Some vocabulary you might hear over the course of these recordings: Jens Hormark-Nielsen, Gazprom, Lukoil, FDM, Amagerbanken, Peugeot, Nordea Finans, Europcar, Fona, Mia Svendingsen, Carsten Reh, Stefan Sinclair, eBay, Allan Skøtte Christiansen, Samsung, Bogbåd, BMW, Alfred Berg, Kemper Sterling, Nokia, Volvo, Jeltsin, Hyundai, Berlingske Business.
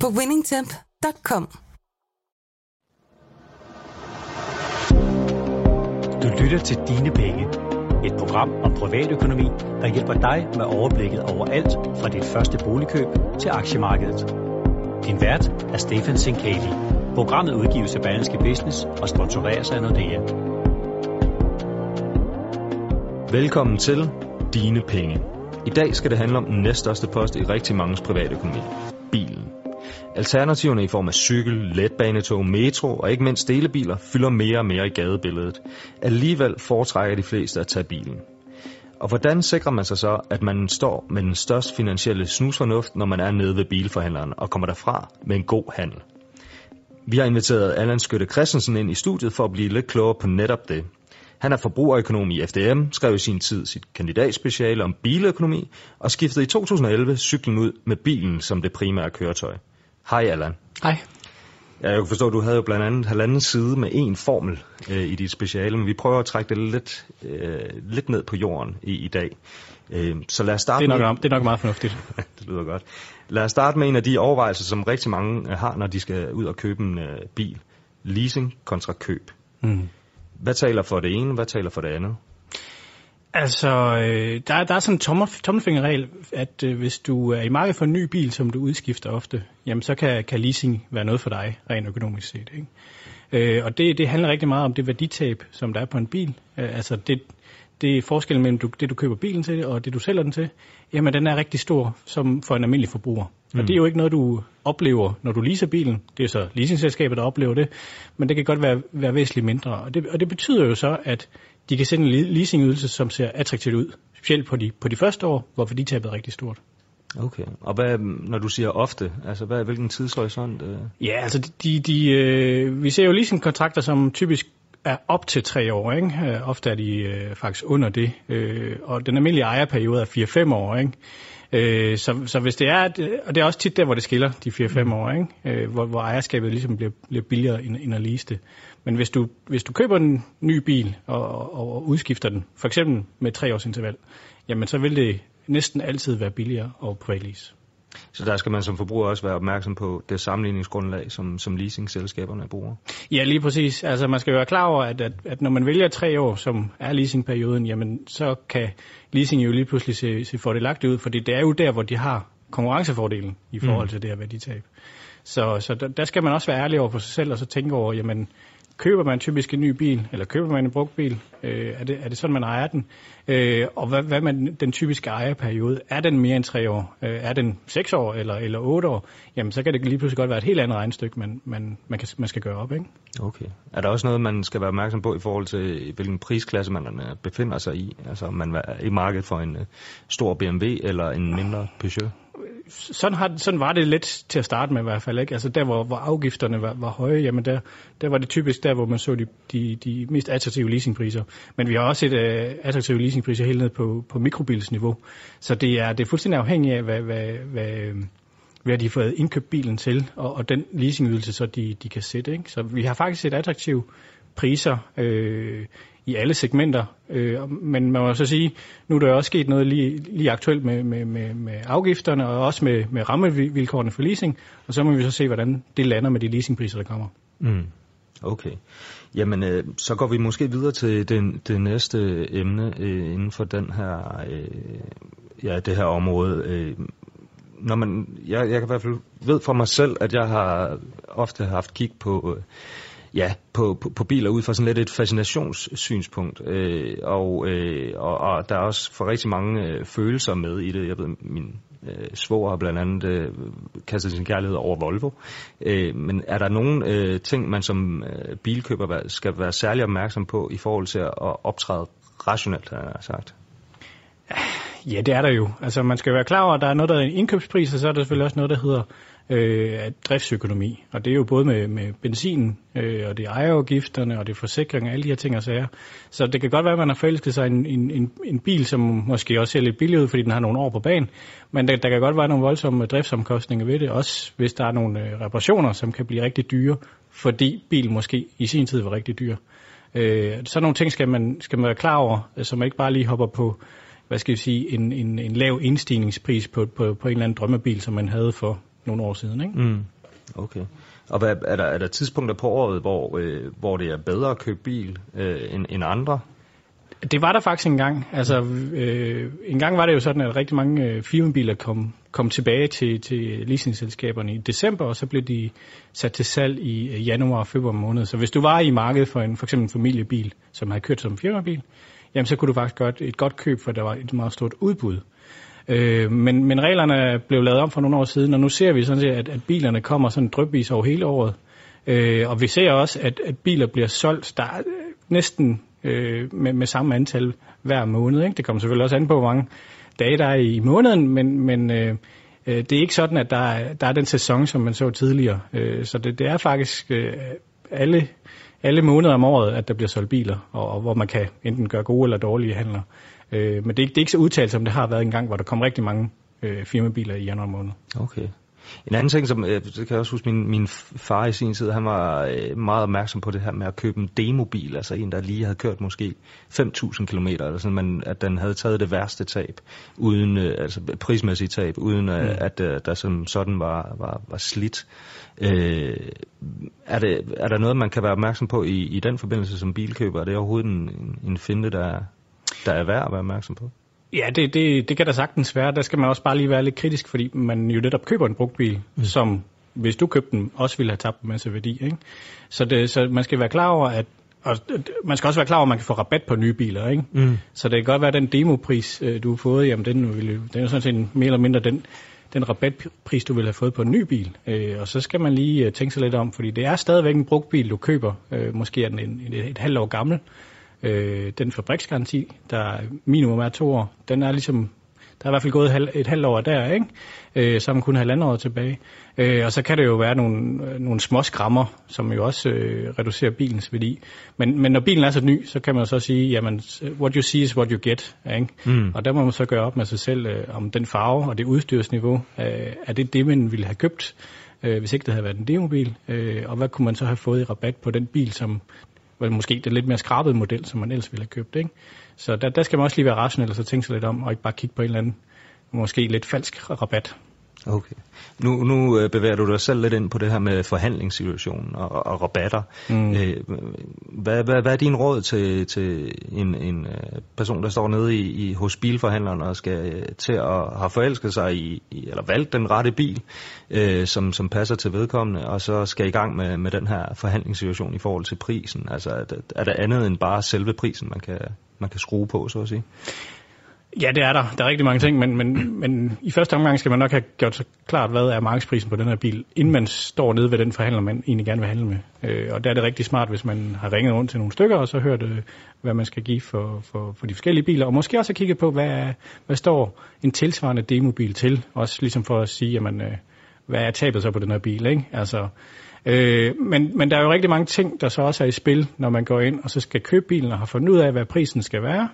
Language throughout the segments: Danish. på winningtemp.com. Du lytter til Dine Penge, et program om privatøkonomi, der hjælper dig med overblikket over alt fra dit første boligkøb til aktiemarkedet. Din vært er Stefan Sinclair. Programmet udgives af Berlingske Business og sponsoreres af Nordea. Velkommen til Dine Penge. I dag skal det handle om den næststørste post i rigtig manges privatøkonomi, bilen. Alternativerne i form af cykel, letbanetog, metro og ikke mindst delebiler fylder mere og mere i gadebilledet. Alligevel foretrækker de fleste at tage bilen. Og hvordan sikrer man sig så, at man står med den største finansielle snusfornuft, når man er nede ved bilforhandleren og kommer derfra med en god handel? Vi har inviteret Allan Skøtte Christiansen ind i studiet for at blive lidt klogere på netop det. Han er forbrugerøkonom i FDM, skrev i sin tid sit kandidatspeciale om biløkonomi og skiftede i 2011 cyklen ud med bilen som det primære køretøj. Hej Allan. Hej. Jeg kan forstå, at du havde jo blandt andet halvanden side med en formel i dit speciale, men vi prøver at trække det lidt ned på jorden i dag. Så lad os starte det er nok meget fornuftigt. Det lyder godt. Lad os starte med en af de overvejelser, som rigtig mange har, når de skal ud og købe en bil. Leasing kontra køb. Mm. Hvad taler for det ene, hvad taler for det andet? Altså, der er sådan en tommelfingerregel, at hvis du er i markedet for en ny bil, som du udskifter ofte, jamen så kan leasing være noget for dig, rent økonomisk set. Ikke? Og det handler rigtig meget om det værditab, som der er på en bil. Altså, det er forskellen mellem det, du køber bilen til, og det, du sælger den til. Jamen, den er rigtig stor som for en almindelig forbruger. Mm. Og det er jo ikke noget, du oplever, når du leaser bilen. Det er så leasingselskabet, der oplever det. Men det kan godt være væsentligt mindre. Og det betyder jo så, at de kan sende en leasingydelse, som ser attraktivt ud. Specielt på de første år, hvor værditabet er rigtig stort. Okay. Og hvad, når du siger ofte, altså hvilken tidshorisont? Ja, altså vi ser jo leasingkontrakter, som typisk er op til 3 år, ikke? Ofte er de faktisk under det. Og den almindelige ejerperiode er 4-5 år, ikke? Så hvis det er, og det er også tit der, hvor det skiller, de 4-5 år, ikke? Hvor ejerskabet ligesom bliver billigere end at lease det. Men hvis du køber en ny bil og udskifter den, for eksempel med 3 års interval, jamen så vil det næsten altid være billigere at privatlease. Så der skal man som forbruger også være opmærksom på det sammenligningsgrundlag, som leasingselskaberne bruger? Ja, lige præcis. Altså man skal være klar over, at når man vælger 3 år, som er leasingperioden, jamen så kan leasing jo lige pludselig se fordelagtigt ud, for det er jo der, hvor de har konkurrencefordelen i forhold til det her værditab. Så der skal man også være ærlig over for sig selv og så tænke over, jamen køber man typisk en ny bil, eller køber man en brugt bil? Er det sådan, man ejer den? Og hvad man den typiske ejerperiode? Er den mere end 3 år? Er den 6 år eller 8 år? Jamen, så kan det lige pludselig godt være et helt andet regnestykke, man skal gøre op, ikke? Okay. Er der også noget, man skal være opmærksom på i forhold til, hvilken prisklasse man befinder sig i? Altså, om man er i markedet for en stor BMW eller en mindre Peugeot? Sådan var det lidt til at starte med i hvert fald, ikke? Altså der, hvor afgifterne var høje, jamen der var det typisk der, hvor man så de mest attraktive leasingpriser. Men vi har også set attraktive leasingpriser helt ned på mikrobilsniveau. Så det er fuldstændig afhængigt af, hvad de har fået indkøbt bilen til, og den leasingydelse, så de kan sætte, ikke? Så vi har faktisk set attraktive priser i alle segmenter, men man må så sige, nu er der også sket noget lige aktuelt med afgifterne, og også med rammevilkårene for leasing, og så må vi så se, hvordan det lander med de leasingpriser, der kommer. Mm. Okay. Jamen, så går vi måske videre til det næste emne inden for den her, det her område. Jeg kan i hvert fald ved for mig selv, at jeg har ofte haft kig på på biler ud fra sådan lidt et fascinationssynspunkt, og der er også for rigtig mange følelser med i det. Jeg ved, min svoger har blandt andet kastet sin kærlighed over Volvo, men er der nogle ting, man som bilkøber skal være særlig opmærksom på i forhold til at optræde rationelt, har jeg sagt? Ja, det er der jo. Altså, man skal være klar over, at der er noget, der er en indkøbspris, og så er der selvfølgelig også noget, der hedder driftsøkonomi. Og det er jo både med benzin, og det er ejerafgifterne, og det er forsikring og alle de her ting og sager. Så det kan godt være, at man har forelsket sig en bil, som måske også ser lidt billig ud, fordi den har nogle år på banen. Men der kan godt være nogle voldsomme driftsomkostninger ved det, også hvis der er nogle reparationer, som kan blive rigtig dyre, fordi bilen måske i sin tid var rigtig dyr. Sådan nogle ting skal man være klar over, så man ikke bare lige hopper på, hvad skal jeg sige, en lav indstigningspris på en eller anden drømmebil, som man havde for nogle år siden, ikke? Mm. Okay. Og hvad, er der tidspunkter på året, hvor det er bedre at købe bil end andre? Det var der faktisk engang. Altså, engang var det jo sådan, at rigtig mange firmabiler kom tilbage til leasingselskaberne i december, og så blev de sat til salg i januar og februar måned. Så hvis du var i markedet for en for eksempel en familiebil, som havde kørt som firmabil, jamen så kunne du faktisk gøre et godt køb, for der var et meget stort udbud. Men reglerne blev lavet om for nogle år siden, og nu ser vi sådan set, at bilerne kommer sådan drypvis over hele året. Og vi ser også, at biler bliver solgt næsten med samme antal hver måned, ikke? Det kommer selvfølgelig også an på, hvor mange dage der er i måneden, men det er ikke sådan, at der er den sæson, som man så tidligere. Så det er faktisk alle måneder om året, at der bliver solgt biler, og hvor man kan enten gøre gode eller dårlige handler. Men det er ikke så udtalt, som det har været engang, hvor der kom rigtig mange firmabiler i januar måned. Okay. En anden ting, som det kan jeg også huske, min far i sin tid, han var meget opmærksom på det her med at købe en demobil, altså en, der lige havde kørt måske 5.000 kilometer, eller sådan, men at den havde taget det værste tab, uden, altså prismæssigt tab, uden at der som sådan var slidt. Er der noget, man kan være opmærksom på i den forbindelse som bilkøber? Er det overhovedet en finte, der er værd at være opmærksom på? Ja, det kan da sagtens være. Der skal man også bare lige være lidt kritisk, fordi man jo netop køber en brugt bil, som hvis du købte den, også ville have tabt en masse værdi, ikke? Så man skal være klar over, at man kan få rabat på nye biler, ikke? Mm. Så det kan godt være, at den demopris, du har fået, jamen den er sådan set mere eller mindre den rabatpris, du ville have fået på en ny bil. Og så skal man lige tænke sig lidt om, fordi det er stadigvæk en brugt bil, du køber. Måske er den et halvt år gammel. Den fabriksgaranti, der minimum er 2 år, den er ligesom, der er i hvert fald gået et halvt år der, ikke? Så man kun halvandet år tilbage. Og så kan det jo være nogle små skrammer, som jo også reducerer bilens værdi. Men når bilen er så ny, så kan man så sige, jamen, what you see is what you get, ikke? Mm. Og der må man så gøre op med sig selv, om den farve og det udstyrsniveau, er det, man ville have købt, hvis ikke det havde været en demobil? Og hvad kunne man så have fået i rabat på den bil, som måske den lidt mere skrabede model, som man ellers ville have købt, ikke? Så der skal man også lige være rationel og så tænke sig lidt om, og ikke bare kigge på en eller anden, måske lidt falsk rabat. Okay. Nu bevæger du dig selv lidt ind på det her med forhandlingssituationen og rabatter. Mm. Hvad er din råd til en person, der står nede hos bilforhandleren og skal til at have forelsket sig i eller valgt den rette bil, som passer til vedkommende, og så skal i gang med den her forhandlingssituation i forhold til prisen? Altså, er der andet end bare selve prisen, man kan skrue på, så at sige? Ja, det er der. Der er rigtig mange ting, men i første omgang skal man nok have gjort så klart, hvad er markedsprisen på den her bil, inden man står nede ved den forhandler, man egentlig gerne vil handle med. Og der er det rigtig smart, hvis man har ringet rundt til nogle stykker, og så hørt, hvad man skal give for de forskellige biler. Og måske også kigge på, hvad står en tilsvarende demobil til, også ligesom for at sige, jamen, hvad er tabet så på den her bil, ikke? Altså, men der er jo rigtig mange ting, der så også er i spil, når man går ind og så skal købe bilen og har fundet ud af, hvad prisen skal være.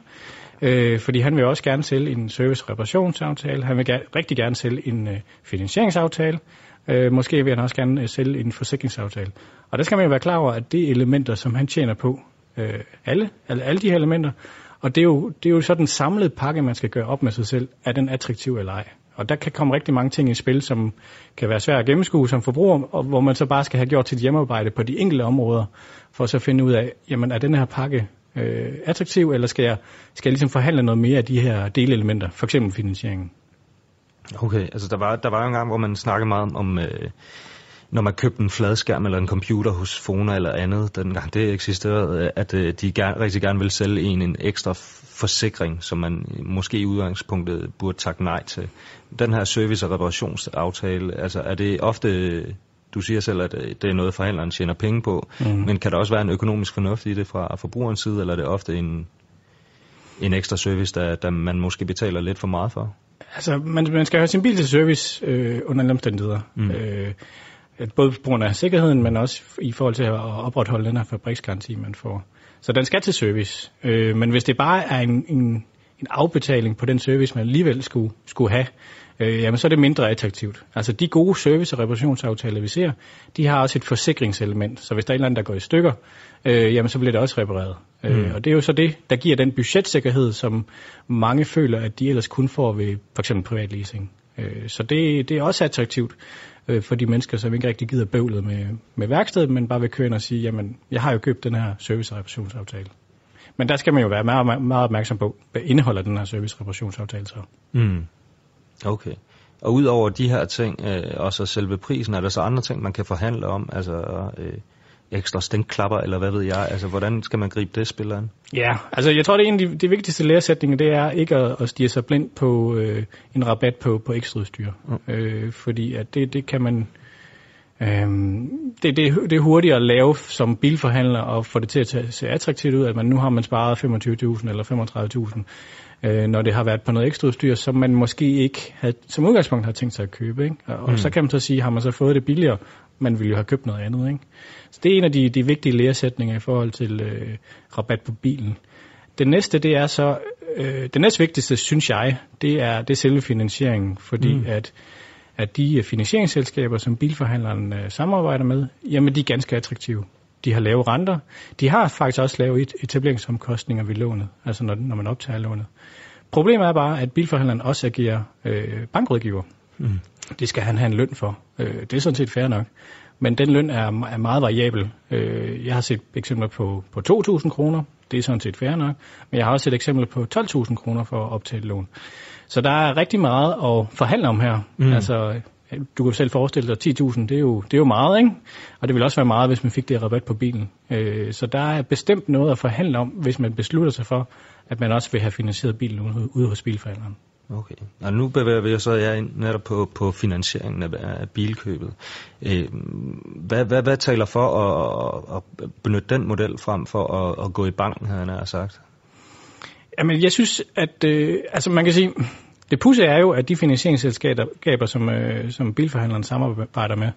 Fordi han vil også gerne sælge en service-reparationsaftale, han vil rigtig gerne sælge en finansieringsaftale, måske vil han også gerne sælge en forsikringsaftale. Og der skal man jo være klar over, at det er elementer, som han tjener på, alle de her elementer, og det er jo sådan en samlet pakke, man skal gøre op med sig selv, er den attraktiv eller ej. Og der kan komme rigtig mange ting i spil, som kan være svært at gennemskue som forbruger, og hvor man så bare skal have gjort sit hjemmearbejde på de enkelte områder, for så at finde ud af, jamen er den her pakke attraktiv, eller skal jeg ligesom forhandle noget mere af de her delelementer, for eksempel finansieringen? Okay, altså der var en gang, hvor man snakkede meget om, når man købte en fladskærm eller en computer hos Fona eller andet, dengang det eksisterede, at de rigtig gerne ville sælge en ekstra forsikring, som man måske i udgangspunktet burde takke nej til. Den her service- og reparationsaftale, altså er det ofte... Du siger selv, at det er noget, forhandleren tjener penge på, men kan der også være en økonomisk fornuft i det fra forbrugerens side, eller er det ofte en, en ekstra service, der man måske betaler lidt for meget for? Altså, man skal have sin bil til service under alle omstændigheder. Mm. Både på grund af sikkerheden, men også i forhold til at opretholde den her fabriksgaranti, man får. Så den skal til service. Men hvis det bare er en afbetaling på den service, man alligevel skulle have, jamen så er det mindre attraktivt. Altså de gode service- og reparationsaftaler, vi ser, de har også et forsikringselement. Så hvis der er et eller andet, der går i stykker, jamen så bliver det også repareret. Og det er jo så det, der giver den budgetsikkerhed, som mange føler, at de ellers kun får ved f.eks. privatleasing. Så det er også attraktivt for de mennesker, som ikke rigtig gider bøvlet med værkstedet, men bare vil køre ind og sige, jamen jeg har jo købt den her service- og reparationsaftale. Men der skal man jo være meget, meget opmærksom på, hvad indeholder den her service-reparationsaftale så. Mm. Okay. Og udover de her ting, og så selve prisen, er der så andre ting, man kan forhandle om? Altså ekstra stænkklapper, eller hvad ved jeg? Altså, hvordan skal man gribe det, spilleren? Ja, altså jeg tror, det er en af de vigtigste læresætninger, det er ikke at stige sig blind på en rabat på ekstraudstyr. Mm. Fordi at det kan man... Det er hurtigere at lave som bilforhandler og få det til at se attraktivt ud, at man nu har man sparet 25.000 eller 35.000, når det har været på noget ekstraudstyr, som man måske ikke havde, som udgangspunkt har tænkt sig at købe. Ikke? Og så kan man så sige, har man så fået det billigere, man ville jo have købt noget andet. Ikke? Så det er en af de vigtige læresætninger i forhold til rabat på bilen. Det næste, det er så, det næstvigtigste, synes jeg, det er selve finansieringen, fordi at de finansieringsselskaber, som bilforhandleren samarbejder med, jamen de er ganske attraktive. De har lave renter. De har faktisk også lave etableringsomkostninger ved lånet, altså når man optager lånet. Problemet er bare, at bilforhandleren også agerer bankrådgiver. Mm. Det skal han have en løn for. Det er sådan set fair nok. Men den løn er meget variabel. Jeg har set eksempler på 2.000 kroner. Det er sådan set fair nok. Men jeg har også set eksempler på 12.000 kroner for at optage et lån. Så der er rigtig meget at forhandle om her. Mm. Altså, du kan selv forestille dig, 10.000, det er jo meget, ikke? Og det vil også være meget, hvis man fik det rabat på bilen. Så der er bestemt noget at forhandle om, hvis man beslutter sig for, at man også vil have finansieret bilen ude hos bilforhandleren. Okay, og nu bevæger vi os så netop på finansieringen af bilkøbet. Hvad taler for at benytte den model frem for at gå i banken, havde han sagt? Jamen, jeg synes, at altså man kan sige, det pudsige er jo, at de finansieringsselskaber, som bilforhandleren samarbejder med,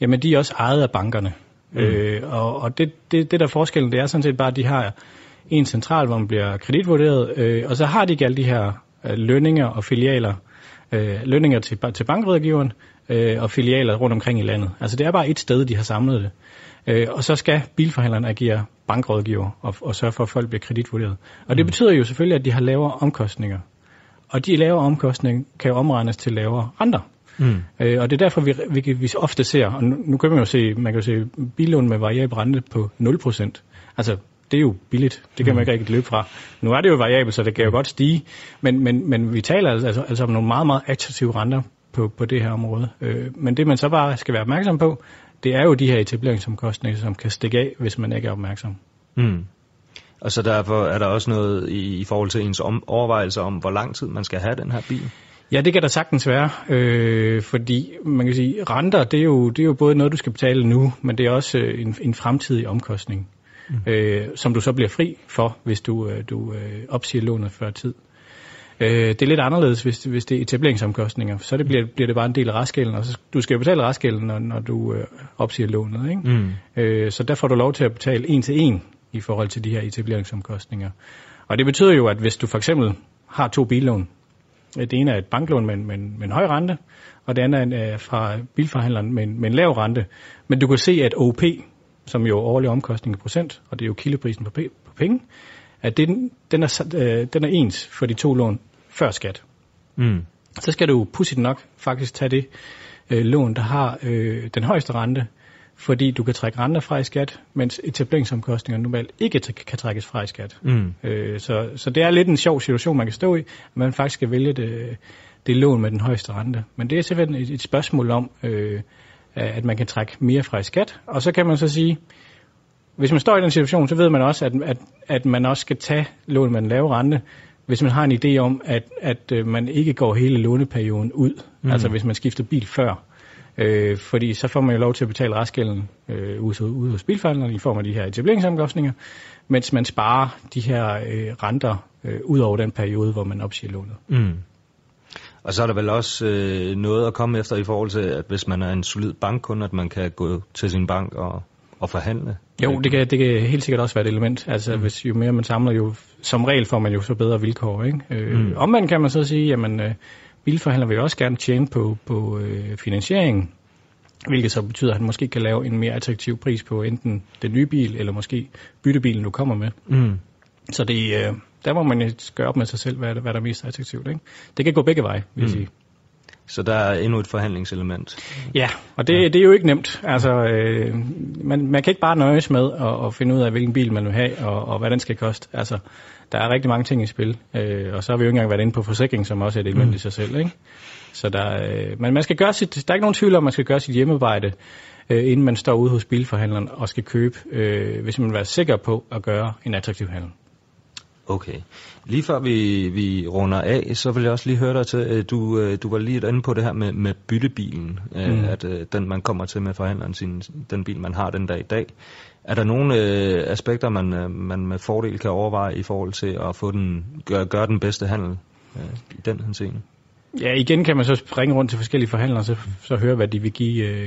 jamen de er også ejet af bankerne. Mm. Og det der forskellen, det er sådan set bare, at de har en central, hvor man bliver kreditvurderet, og så har de ikke alle de her lønninger og filialer, lønninger til bankrådgiveren og filialer rundt omkring i landet. Altså det er bare et sted, de har samlet det. Og så skal bilforhandleren agere bankrådgiver og sørge for, at folk bliver kreditvurderet. Og det betyder jo selvfølgelig, at de har lavere omkostninger. Og de lavere omkostninger kan jo omregnes til lavere renter. Mm. Og det er derfor, vi ofte ser, og nu kan man kan jo se billån med variabel rente på 0%. Altså det er jo billigt. Det kan man ikke rigtig løbe fra. Nu er det jo variabelt, så det kan jo godt stige. Men vi taler altså om nogle meget, meget attraktive renter på det her område. Men det, man så bare skal være opmærksom på, det er jo de her etableringsomkostninger, som kan stikke af, hvis man ikke er opmærksom. Mm. Og så derfor er der også noget i forhold til ens overvejelser om, hvor lang tid man skal have den her bil? Ja, det kan der sagtens være, fordi man kan sige, renter, det er jo både noget, du skal betale nu, men det er også en fremtidig omkostning. Mm. Som du så bliver fri for, hvis du opsiger lånet før tid. Det er lidt anderledes, hvis det er etableringsomkostninger. Så det bliver det bare en del af restgælden, og så du skal betale restgælden, når du opsiger lånet. Ikke? Mm. Så der får du lov til at betale 1-1 i forhold til de her etableringsomkostninger. Og det betyder jo, at hvis du for eksempel har 2 billån, det ene er et banklån med en høj rente, og det andet er fra bilforhandleren med en lav rente, men du kan se, at OP, som jo årlige omkostninger i procent, og det er jo kildeprisen på penge, at den er ens for de 2 lån før skat. Mm. Så skal du pudsigt nok faktisk tage det lån, der har den højeste rente, fordi du kan trække renter fra i skat, mens etableringsomkostninger normalt ikke kan trækkes fra i skat. Mm. Så det er lidt en sjov situation, man kan stå i, at man faktisk skal vælge det lån med den højeste rente. Men det er selvfølgelig et spørgsmål om, at man kan trække mere fra i skat, og så kan man så sige, hvis man står i den situation, så ved man også, at man også skal tage lån med en lav rente, hvis man har en idé om, at man ikke går hele låneperioden ud. Mm. Altså hvis man skifter bil før. Fordi så får man jo lov til at betale restgælden ude hos bilforhandlerne i form af de her etableringsomkostninger, mens man sparer de her renter ud over den periode, hvor man opsiger lånet. Mm. Og så er der vel også noget at komme efter i forhold til, at hvis man er en solid bankkunde, at man kan gå til sin bank og forhandle? Jo, det kan helt sikkert også være et element. Altså, hvis jo mere man samler, jo som regel får man jo så bedre vilkår, ikke? Omvendt kan man så sige, jamen bilforhandler vil jo også gerne tjene på finansieringen, hvilket så betyder, at han måske kan lave en mere attraktiv pris på enten den nye bil, eller måske byttebilen, du kommer med. Mm. Så det der må man gøre op med sig selv, hvad der er mest attraktivt, ikke? Det kan gå begge veje, vil jeg sige. Så der er endnu et forhandlingselement. Ja, og det er jo ikke nemt. Altså, man kan ikke bare nøjes med at finde ud af, hvilken bil man vil have, og hvad den skal koste. Altså, der er rigtig mange ting i spil, og så har vi jo ikke engang været inde på forsikring, som også er et element i sig selv, ikke? Så men man skal gøre der er ikke nogen tvivl om, man skal gøre sit hjemmearbejde, inden man står ude hos bilforhandleren og skal købe, hvis man vil være sikker på at gøre en attraktiv handel. Okay. Lige før vi runder af, så vil jeg også lige høre dig til, du var lige inde på det her med byttebilen, at den man kommer til med forhandleren, den bil man har den dag i dag. Er der nogle aspekter, man med fordel kan overveje i forhold til at få gøre den bedste handel i den henseende? Ja, igen kan man så springe rundt til forskellige forhandlere, så høre, hvad de vil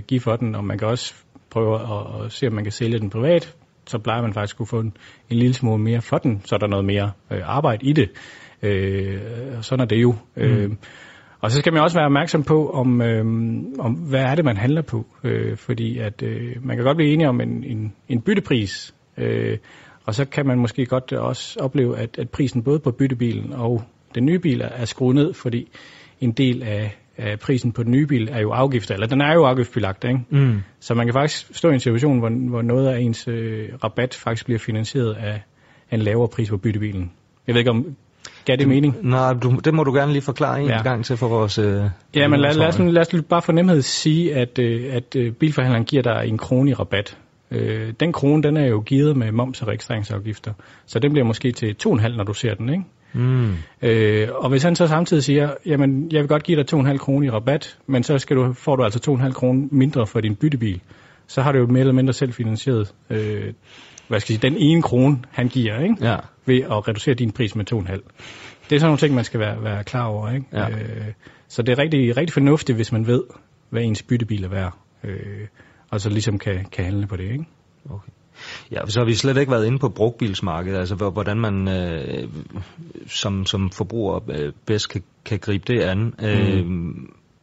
give for den, og man kan også prøve at se, om man kan sælge den privat. Så plejer man faktisk at få en lille smule mere for den, så er der noget mere arbejde i det. Og sådan er det jo. Og så skal man også være opmærksom på, om hvad er det, man handler på. Fordi at man kan godt blive enige om en byttepris, og så kan man måske godt også opleve, at prisen både på byttebilen og den nye bil er skruet ned, fordi en del af prisen på den nye bil er jo afgifter, eller den er jo afgiftsbelagt, ikke? Mm. Så man kan faktisk stå i en situation, hvor noget af ens rabat faktisk bliver finansieret af en lavere pris på byttebilen. Jeg ved ikke, om gav det mening? Nej, det må du gerne lige forklare en gang til for vores... Ja, men lad os bare for nemhed sige, at bilforhandleren giver dig 1 krone i rabat. Den krone, den er jo givet med moms og registreringsafgifter, så den bliver måske til 2,5, når du ser den, ikke? Mm. Og hvis han så samtidig siger, jamen jeg vil godt give dig 2,5 kroner i rabat, men så får du altså 2,5 kroner mindre for din byttebil, så har du jo mere eller mindre selv finansieret den ene krone, han giver, ikke? Ja. Ved at reducere din pris med 2,5. Det er sådan nogle ting, man skal være klar over, ikke? Ja. Så det er rigtig, rigtig fornuftigt, hvis man ved, hvad ens byttebil er værd, og så ligesom kan handle på det, ikke? Okay. Ja, så har vi slet ikke været inde på brugtbilsmarkedet, altså hvordan man som forbruger bedst kan gribe det an.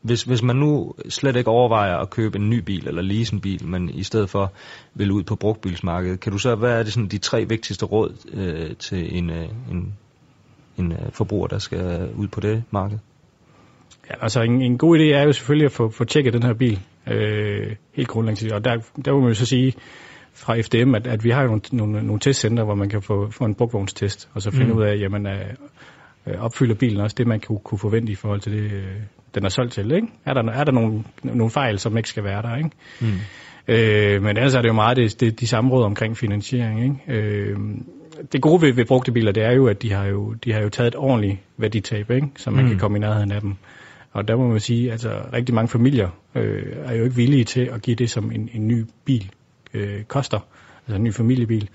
Hvis man nu slet ikke overvejer at købe en ny bil eller lease en bil, men i stedet for vil ud på brugtbilsmarkedet, hvad er det sådan de 3 vigtigste råd til en forbruger, der skal ud på det marked? Ja, altså en god idé er jo selvfølgelig at få tjekket den her bil helt grundlæggende, og der må man jo så sige fra FDM, at vi har jo nogle testcenter, hvor man kan få en brugvognstest, og så finde ud af, jamen opfylder bilen også det, man kunne forvente i forhold til det, den er solgt til, ikke? Er der nogle fejl, som ikke skal være der, ikke? Mm. Men ellers er det jo meget de samme råd omkring finansiering, ikke? Det gode ved brugte biler, det er jo, at de har jo taget et ordentligt værditab, ikke? Så man kan komme i nærheden af dem. Og der må man sige, altså rigtig mange familier er jo ikke villige til at give det som en ny bil koster, altså en ny familiebil,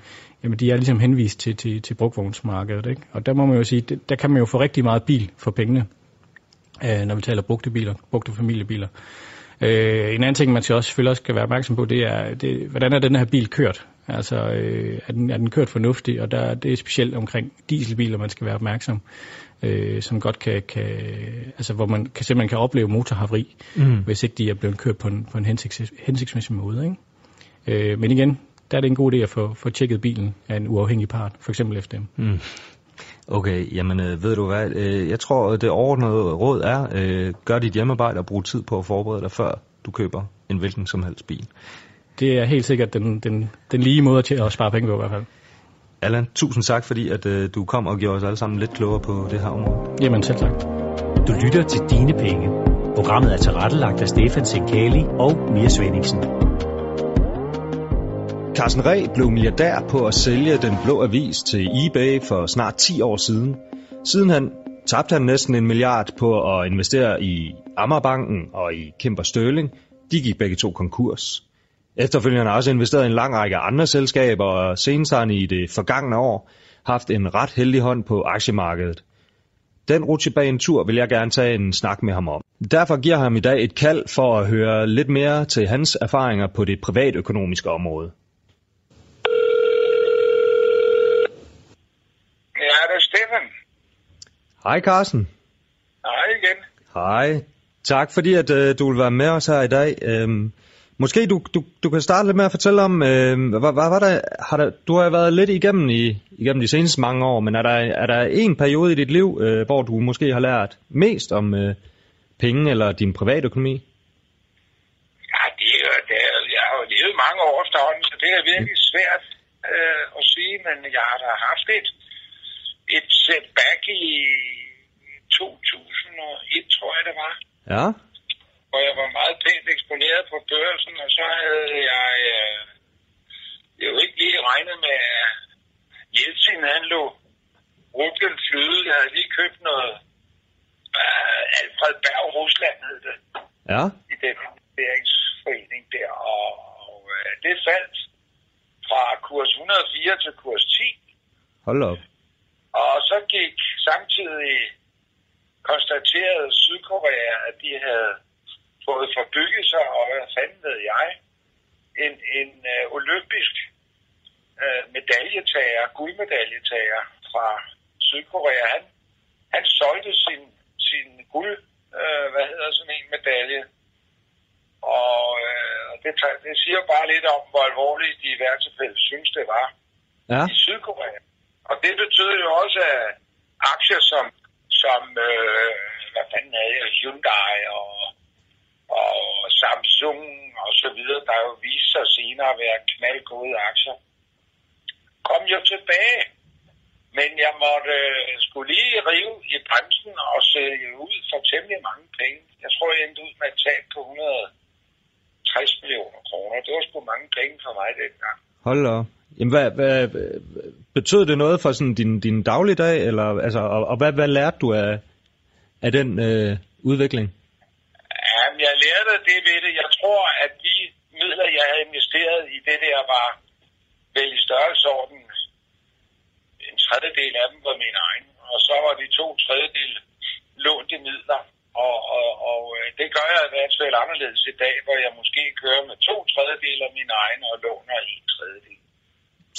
jamen de er ligesom henvist til brugtvognsmarkedet, ikke? Og der må man jo sige, der kan man jo få rigtig meget bil for pengene, når vi taler brugte biler, brugte familiebiler. En anden ting, man selvfølgelig også skal være opmærksom på, det er, hvordan er den her bil kørt? Altså, er den kørt fornuftigt? Og det er specielt omkring dieselbiler, man skal være opmærksom, som godt altså hvor man simpelthen kan opleve motorhavari, hvis ikke de er blevet kørt på en hensigtsmæssig måde, ikke? Men igen, der er det en god idé at få tjekket bilen af en uafhængig part, for eksempel FDM. Mm. Okay, jamen ved du hvad, jeg tror det overordnede råd er, gør dit hjemmearbejde og brug tid på at forberede dig, før du køber en hvilken som helst bil. Det er helt sikkert den lige måde til at spare penge på i hvert fald. Allan, tusind tak fordi at du kom og gjorde os alle sammen lidt klogere på det her område. Jamen selv tak. Du lytter til Dine Penge. Programmet er tilrettelagt af Stefan Sinclair og Mia Svendingsen. Carsten Reh blev milliardær på at sælge Den Blå Avis til eBay for snart 10 år siden. Sidenhen tabte han næsten 1 milliard på at investere i Amagerbanken og i Kemper Sterling, De gik begge to konkurs. Efterfølgende har også investeret i en lang række andre selskaber, og senest har han i det forgangne år haft en ret heldig hånd på aktiemarkedet. Den rutsjebane tur vil jeg gerne tage en snak med ham om. Derfor giver ham i dag et kald for at høre lidt mere til hans erfaringer på det privatøkonomiske område. Ja, det er Stefan. Hej Carsten. Hej igen. Hej. Tak fordi at du vil være med os her i dag. Måske du kan starte lidt med at fortælle om, hvad var der, du har været lidt igennem de seneste mange år, men er der en periode i dit liv, hvor du måske har lært mest om penge eller din privatøkonomi? Ja, jeg har jo levet mange år efterhånden, så det er virkelig svært at sige, men jeg har da haft et setback i 2001, tror jeg det var. Ja. Og jeg var meget pænt eksponeret på børsen, og så havde jeg jo ikke lige regnet med, at Jeltsin han lå rublen flyde. Jeg havde lige købt noget Alfred Berg, Rusland hed det, ja, i den investeringsforening der. Og det faldt fra kurs 104 til kurs 10. Hold op. Og så gik samtidig konstaterede Sydkorea, at de havde fået forbygget sig, og hvad fanden ved jeg, en olympisk guldmedaljetager fra Sydkorea. Han solgte sin guld, medalje. Og det siger bare lidt om, hvor alvorligt de i hvert tilfælde synes, det var, ja, i Sydkorea. Og det betød jo også, at aktier som hvad fanden havde jeg, Hyundai og Samsung og så videre, der jo viste sig senere at være knaldgode aktier, kom jo tilbage. Men jeg måtte skulle lige rive i bremsen og sælge ud for temmelig mange penge. Jeg tror, jeg endte ud med et tab på 160 millioner kroner. Det var sgu mange penge for mig dengang. Hold da. Jamen, hvad betød det noget for sådan din dagligdag? Eller, altså, og hvad lærte du af den udvikling? Jamen, jeg lærte det ved det. Jeg tror, at de midler, jeg havde investeret i det der, var vel i størrelsesorden. En tredjedel af dem var min egen, og så var de 2/3 lånte midler. Og det gør jeg i hvert fald anderledes i dag, hvor jeg måske kører med 2/3 af min egen og låner 1/3.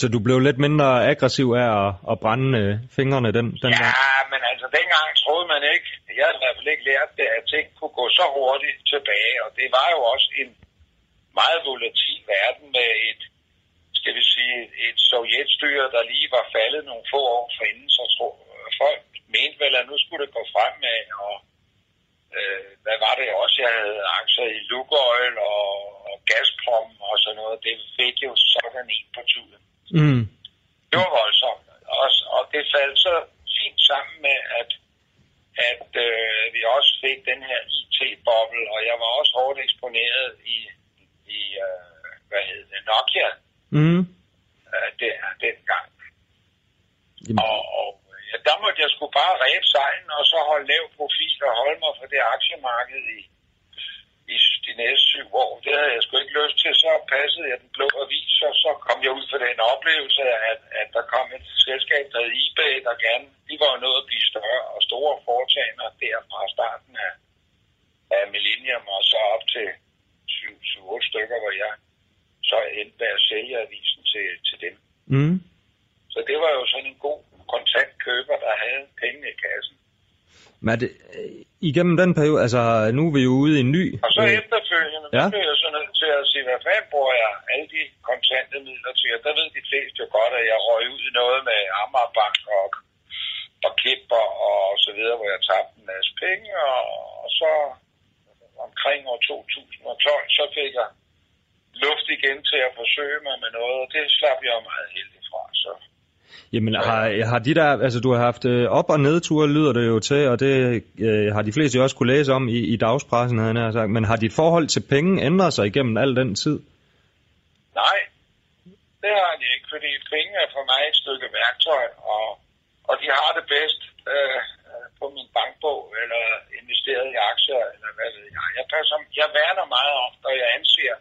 Så du blev lidt mindre aggressiv af at brænde fingrene den ja, gang? Ja, men altså dengang troede man ikke. Jeg havde i hvert fald ikke lært det, at ting kunne gå så hurtigt tilbage. Og det var jo også en meget volatil verden med et sovjetstyre, der lige var faldet nogle få år forinden. Så folk mente vel, at nu skulle det gå fremad. Og hvad var det også? Jeg havde aktier i Lukoil og Gazprom og sådan noget. Det fik jo sådan en på tuden. Mm. Det var voldsomt også, og det faldt så fint sammen med, at vi også fik den her IT-boble, og jeg var også hårdt eksponeret i Nokia, der dengang. Og ja, der måtte jeg sgu bare ræbe sejlen, og så holde lav profil og holde mig fra det aktiemarked i de næste 7 år. Det havde jeg sgu ikke lyst til, så passede jeg Den Blå Avis, og så kom jeg ud for den oplevelse, at der kom et selskab, der hed eBay, der gerne, de var jo nået at blive større og store foretagender der fra starten af millennium, og så op til 7-8 stykker, hvor jeg så endte med at sælge avisen til dem. Mm. Så det var jo sådan en god kontantkøber, der havde penge i kassen. Men igennem den periode, altså nu er vi jo ude i en ny... Og så efterfølgende, ja, blev jeg så nødt til at sige, hvad fanden bruger jeg alle de kontante midler til? Og der ved de fleste jo godt, at jeg røg ud i noget med Amagerbanken og Kemper og så videre, hvor jeg tabte en masse penge. Og så omkring år 2012, så fik jeg luft igen til at forsøge mig med noget, og det slap jeg jo meget heldig fra, så... Jamen, har de der, altså du har haft op- og nedture, lyder det jo til, og det har de fleste jo også kunne læse om i dagspressen, havde jeg sagt. Men har dit forhold til penge ændret sig igennem al den tid? Nej, det har de ikke, fordi penge er for mig et stykke værktøj, og de har det bedst på min bankbog, eller investeret i aktier, eller hvad ved jeg. Jeg værner meget om, når jeg anser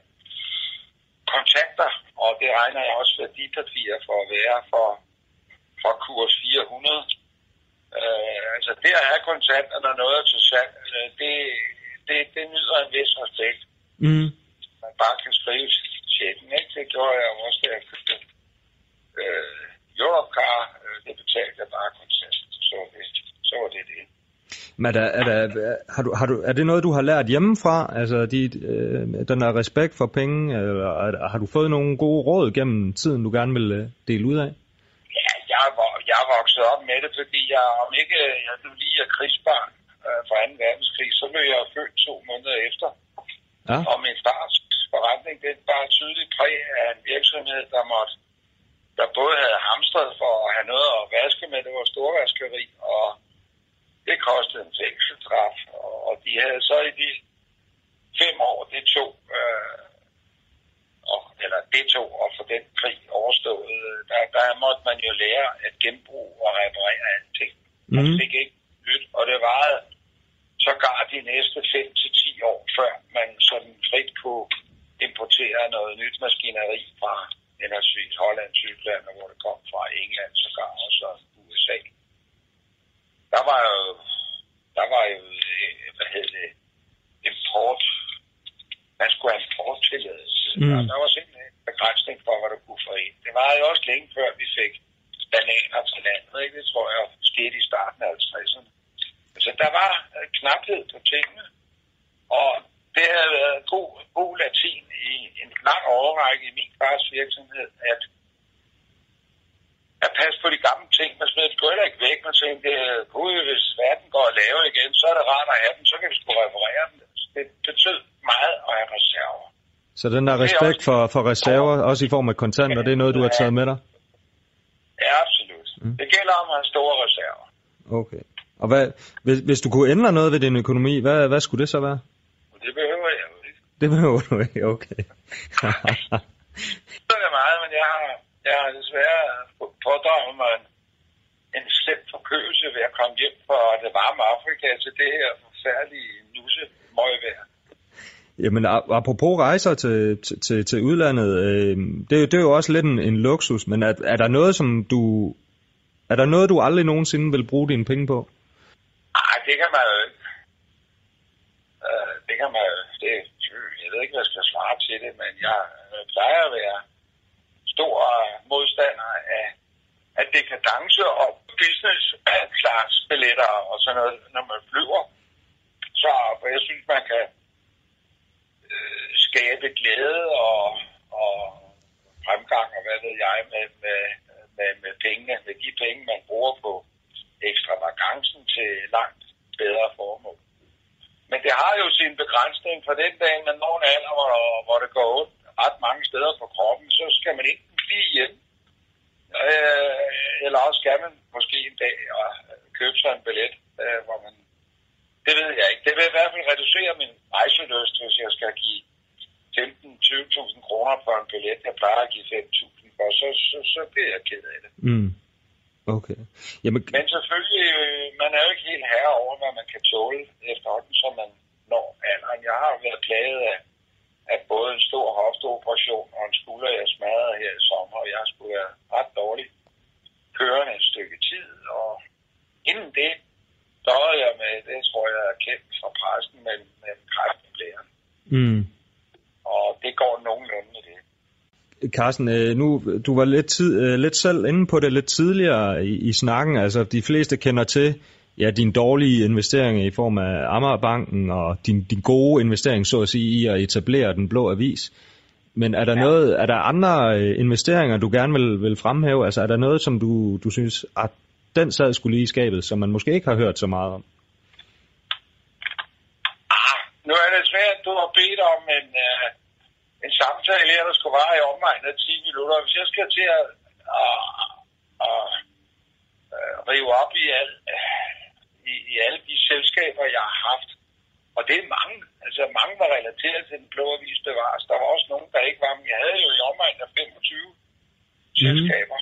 kontakter, og det regner jeg også værdipapirer for at være for kurs 400. Altså det at have kontanter, når noget er til salg, det nyder en vis respekt. Mm. Man bare kan skrive checken, ikke? Det gjorde jeg også, da jeg købte Europcar, det betalte jeg bare kontanter. Så var det det. Men er det noget, du har lært hjemmefra? Altså den der respekt for penge, eller har du fået nogle gode råd gennem tiden, du gerne vil dele ud af? Ja, jeg er vokset op med det, fordi jeg blev lige af krigsbarn fra 2. verdenskrig, så blev jeg født 2 måneder efter. Ja. Og min fars forretning, den var tydeligt præg af en virksomhed, der både havde hamstret for at have noget at vaske med, det var storvaskeri, og det kostede en fængselstraf, og de havde så i de 5 år, det tog at få den krig overstået, der måtte man jo lære at genbruge og reparere alting. Man fik ikke nyt, og det varede sågar de næste 5 til 10 år, før man sådan frit kunne importere noget nyt maskineri fra henholdsvis Holland, Tyskland, og hvor det kom fra, England, sågar også USA. Der var jo import. Man skulle have importtilladelse. Der var simpelthen en begrænsning for, hvad du kunne få ind. Det var jo også længe før, vi fik bananer til landet, ikke? Det tror jeg skete i starten af 50'erne. Så der var knaphed på tingene, og det havde været god latin i en lang årrække i min fars virksomhed, at passe på de gamle ting. Man smed det gøjler ikke væk. Man tænkte, hvis verden går at lave igen, så er det rart at have dem. Så kan vi sgu reparere dem. Det betød meget at have reserver. Så den der respekt for reserver, også i form af kontanter, det er noget, du har taget med dig? Ja, absolut. Det gælder om at have store reserver. Okay. Og hvis du kunne ændre noget ved din økonomi, hvad skulle det så være? Det behøver jeg jo ikke. Det behøver du ikke, okay. Det er meget, men jeg har desværre pådraget mig en slem forkølelse ved at komme hjem fra det varme Afrika til det her forfærdelige nussemøgvejr. Jamen apropos rejser til udlandet, det er jo også lidt en luksus, men er der noget du aldrig nogensinde vil bruge dine penge på? Nej, det kan man jo ikke. Det kan man jo ikke. Jeg ved ikke, hvad jeg skal svare til det, men jeg plejer at være stor modstander af dekadence og business class billetter og sådan noget, når man flyver. Så jeg synes, man kan skabe glæde og fremgang og hvad ved jeg med pengene, med de penge, man bruger på ekstravagancen til langt bedre formål. Men det har jo sin begrænsning, for den dag, man når en alder, hvor det går ondt ret mange steder på kroppen, så skal man ikke blive hjemme. Eller også skal man måske en dag og købe sig en billet, hvor man... Det ved jeg ikke. Det vil i hvert fald reducere min rejselyst, hvis jeg skal give 15-20.000 kroner for en billet. Jeg plejer at give 5.000, og så bliver jeg ked af det. Mm. Okay. Jamen... Men selvfølgelig, man er jo ikke helt herre over, hvad man kan tåle efterhånden, så man når alderen. Jeg har jo været plaget af både en stor hofteoperation og en skulder, jeg smadrede her i sommer, og jeg skulle være ret dårlig kørende et stykke tid. Og inden det døjede jeg med, det tror jeg er kendt fra pressen, med kræftblæren. Mm. Og det går nogenlunde med det. Carsten, nu du var lidt selv inde på det lidt tidligere i snakken. Altså de fleste kender til dine dårlige investeringer i form af Amagerbanken og din gode investering så at sige i at etablere Den Blå Avis. Men er der noget, er der andre investeringer du gerne vil fremhæve? Altså er der noget som du synes at den sad skulle lige i skabet, som man måske ikke har hørt så meget om? Nu er det svært, du har bedt om en samtale her, der skulle være i omegnen af 10 minutter. Hvis jeg skal til at rive op i alle de selskaber, jeg har haft, og det er mange, altså mange var relateret til Den Blå Avis, bevares. Der var også nogen, der ikke var, men jeg havde jo i omegnen af 25 selskaber.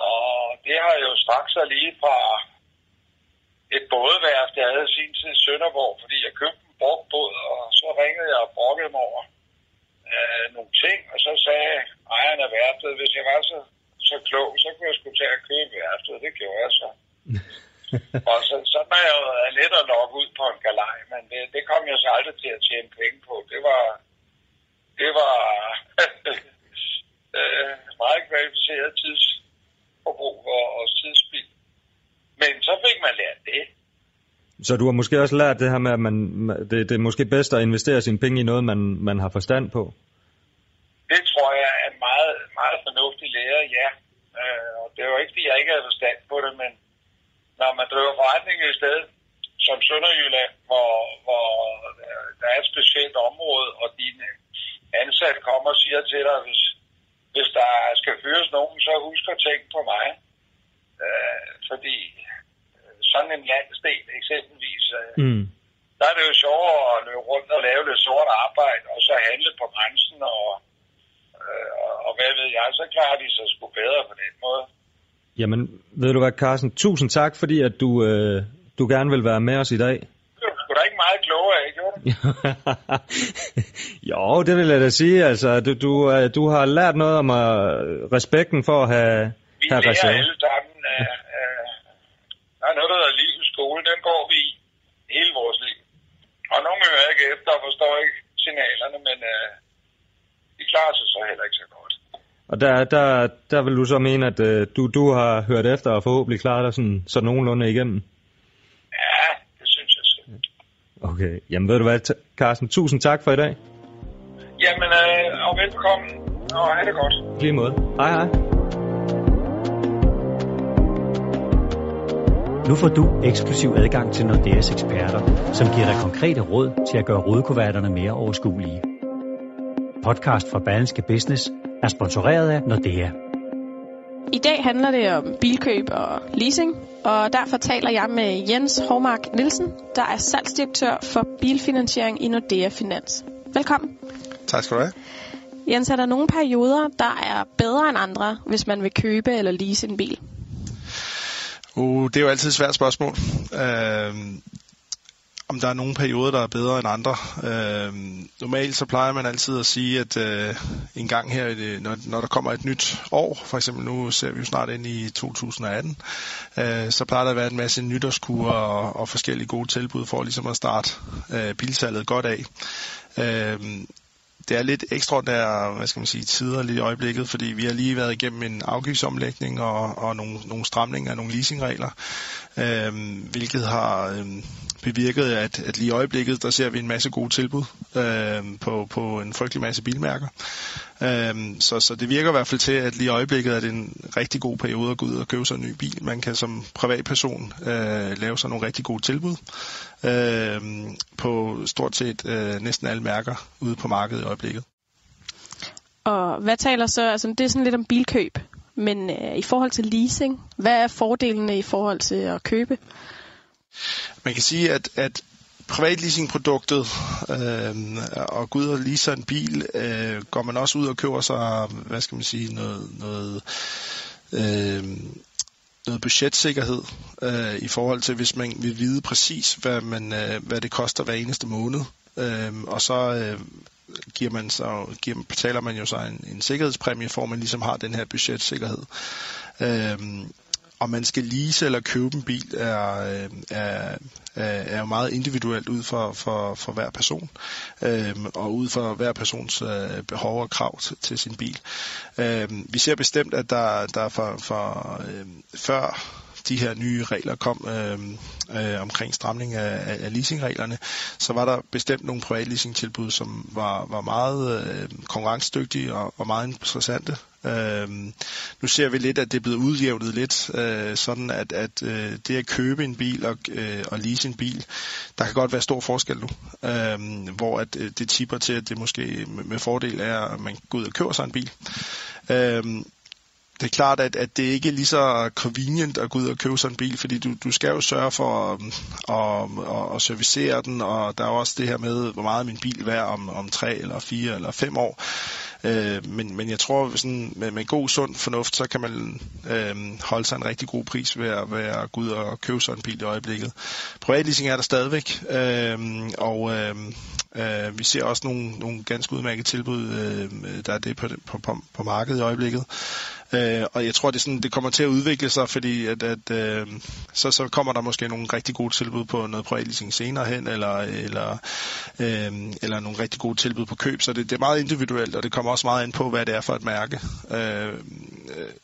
Og det har jo strakt sig lige fra bådeværft, jeg havde sin tid i Sønderborg, fordi jeg købte en Bogbåd, og så ringede jeg og brokkede mig over nogle ting, og så sagde ejeren af værftet, hvis jeg var så klog, så kunne jeg sgu tage at købe værftet, og det gjorde jeg så. Og sådan er jeg jo lidt at lokke ud på en galej, men det kom jeg så aldrig til at tjene penge på. Det var meget kvalificeret tidsforbrug og tidsspil. Men så fik man lært det. Så du har måske også lært det her med, at det er måske bedst at investere sine penge i noget, man har forstand på? Det tror jeg er en meget, meget fornuftig lærer, ja. Og det er jo ikke, fordi jeg ikke havde forstand på det, men når man driver forretningen i stedet, som Sønderjylland, hvor der er et specielt område, og dine ansatte kommer og siger til dig, hvis der skal fyres nogen, så husk at tænke på mig. Fordi sådan en landsdel eksempelvis, der er det jo sjovere at løbe rundt og lave lidt sort arbejde, og så handle på grænsen, og hvad ved jeg, så klarer de sig sgu bedre på den måde. Jamen, ved du hvad, Carsten, tusind tak, fordi at du gerne vil være med os i dag. Det er sgu da ikke meget klogere af, gjorde du? Jo, det vil jeg da sige. Altså, du har lært noget om respekten for at have... Vi lærer alle sammen. Der er noget, der hedder livets skole. Den går vi i hele vores liv. Og nogle hører ikke efter og forstår ikke signalerne, men de klarer sig så heller ikke så godt. Og der vil du så mene, at du har hørt efter og forhåbentlig klarer dig sådan, så nogenlunde igennem? Ja, det synes jeg selv. Okay. Jamen ved du hvad, Carsten, tusind tak for i dag. Jamen, og velkommen. Og have det godt. I lige måde. Hej, hej. Nu får du eksklusiv adgang til Nordeas eksperter, som giver dig konkrete råd til at gøre rådekuverterne mere overskuelige. Podcast fra Berlingske Business er sponsoreret af Nordea. I dag handler det om bilkøb og leasing, og derfor taler jeg med Jens Hormark-Nielsen, der er salgsdirektør for bilfinansiering i Nordea Finans. Velkommen. Tak skal du have. Jens, er der nogle perioder, der er bedre end andre, hvis man vil købe eller lease en bil? Det er jo altid et svært spørgsmål. Om der er nogle perioder, der er bedre end andre. Normalt så plejer man altid at sige, at en gang her, når der kommer et nyt år, for eksempel nu ser vi jo snart ind i 2018, så plejer der at være en masse nytårskurer og forskellige gode tilbud for ligesom at starte bilsalget godt af. Det er lidt ekstraordinære, tider lige i øjeblikket, fordi vi har lige været igennem en afgiftsomlægning og nogle stramninger af nogle leasingregler, hvilket har bevirket, at lige i øjeblikket, der ser vi en masse gode tilbud på en frygtelig masse bilmærker. Så det virker i hvert fald til, at lige i øjeblikket er det en rigtig god periode at gå ud og købe sig en ny bil. Man kan som privatperson lave sig nogle rigtig gode tilbud på stort set næsten alle mærker ude på markedet i øjeblikket. Og hvad taler så, altså det er sådan lidt om bilkøb, men i forhold til leasing, hvad er fordelene i forhold til at købe? Man kan sige, at privatleasingproduktet og gå ud og lease en bil, går man også ud og køber sig, noget budgetsikkerhed i forhold til, hvis man vil vide præcis, hvad det koster hver eneste måned. Og så betaler man jo sig en sikkerhedspræmie, for man ligesom har den her budgetsikkerhed. Om man skal lease eller købe en bil, er jo meget individuelt ud for hver person, og ud for hver persons behov og krav til sin bil. Vi ser bestemt, at der før de her nye regler kom omkring stramning af leasingreglerne, så var der bestemt nogle privatleasingtilbud, som var meget konkurrencedygtige og meget interessante. Nu ser vi lidt, at det er blevet udjævnet lidt, sådan at det at købe en bil og lease en bil, der kan godt være stor forskel nu, hvor at det tipper til, at det måske med fordel er, at man går ud og køber sig en bil. Det er klart, at det ikke er lige så convenient at gå ud og købe sådan en bil, fordi du skal jo sørge for at servicere den, og der er også det her med, hvor meget er min bil værd om 3 eller 4 eller 5 år. Men jeg tror, sådan, med god, sund fornuft, så kan man holde sig en rigtig god pris ved at gå ud og købe sådan en bil i øjeblikket. Privatleasing er der stadigvæk, og vi ser også nogle ganske udmærkede tilbud, der er det på markedet i øjeblikket. Og jeg tror, det kommer til at udvikle sig, fordi at så kommer der måske nogle rigtig gode tilbud på noget privatleasing senere hen, eller nogle rigtig gode tilbud på køb. Så det er meget individuelt, og det kommer også meget ind på, hvad det er for et mærke.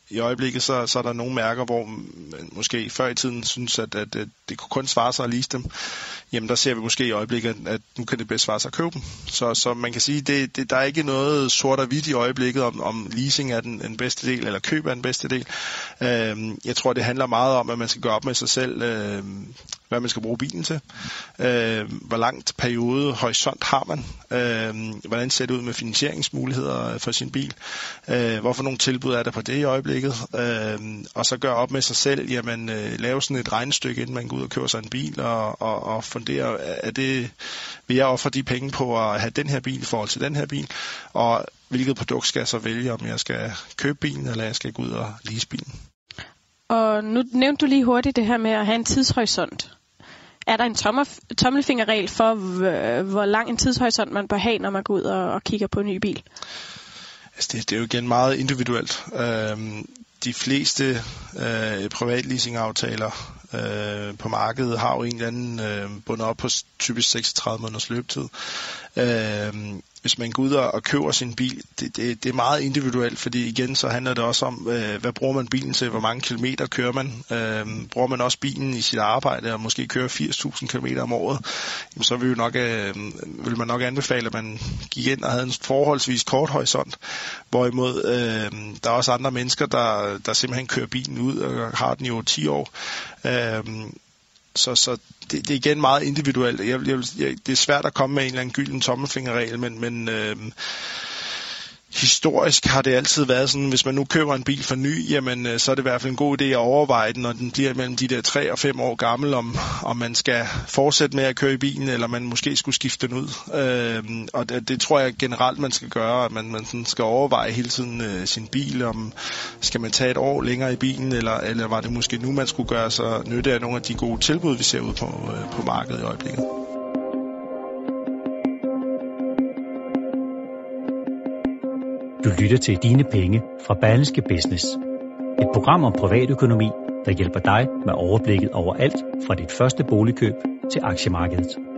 I øjeblikket så er der nogle mærker, hvor man måske før i tiden synes, at det kunne kun svare sig at lease dem. Jamen der ser vi måske i øjeblikket, at nu kan det bedst svare sig at købe dem. Så man kan sige, der er ikke noget sort og hvidt i øjeblikket, om leasing er den bedste del, eller køb er den bedste del. Jeg tror, det handler meget om, at man skal gøre op med sig selv, hvad man skal bruge bilen til. Hvor langt periode, horisont har man? Hvordan ser det ud med finansieringsmuligheder for sin bil? Hvorfor nogle tilbud er der på det i øjeblikket? Og så gøre op med sig selv, jamen lave sådan et regnestykke, inden man går ud og køber sig en bil, og fundere, vil jeg ofre de penge på at have den her bil i forhold til den her bil? Og hvilket produkt skal jeg så vælge, om jeg skal købe bilen, eller jeg skal gå ud og lease bilen? Og nu nævnte du lige hurtigt det her med at have en tidshorisont. Er der en tommelfingerregel for, hvor lang en tidshorisont man bør have, når man går ud og kigger på en ny bil? Altså det er jo igen meget individuelt. De fleste privatleasingaftaler på markedet har jo en eller anden bundet op på typisk 36 måneders løbetid. Hvis man går ud og køber sin bil, det er meget individuelt, fordi igen så handler det også om, hvad bruger man bilen til, hvor mange kilometer kører man. Bruger man også bilen i sit arbejde og måske kører 80.000 kilometer om året, så vil man nok anbefale, at man gik ind og havde en forholdsvis kort horisont. Hvorimod der er også andre mennesker, der simpelthen kører bilen ud og har den i over 10 år. Så det er igen meget individuelt. Det er svært at komme med en eller anden gylden tommelfingerregel, men historisk har det altid været sådan, hvis man nu køber en bil for ny, jamen så er det i hvert fald en god idé at overveje den, når den bliver mellem de der 3 og 5 år gammel, om man skal fortsætte med at køre i bilen, eller man måske skulle skifte den ud. Og det tror jeg generelt, man skal gøre, at man skal overveje hele tiden sin bil, om skal man tage et år længere i bilen, eller var det måske nu, man skulle gøre sig nytte af nogle af de gode tilbud, vi ser ud på markedet i øjeblikket. Du lytter til Dine Penge fra Berlingske Business. Et program om privatøkonomi, der hjælper dig med overblikket over alt fra dit første boligkøb til aktiemarkedet.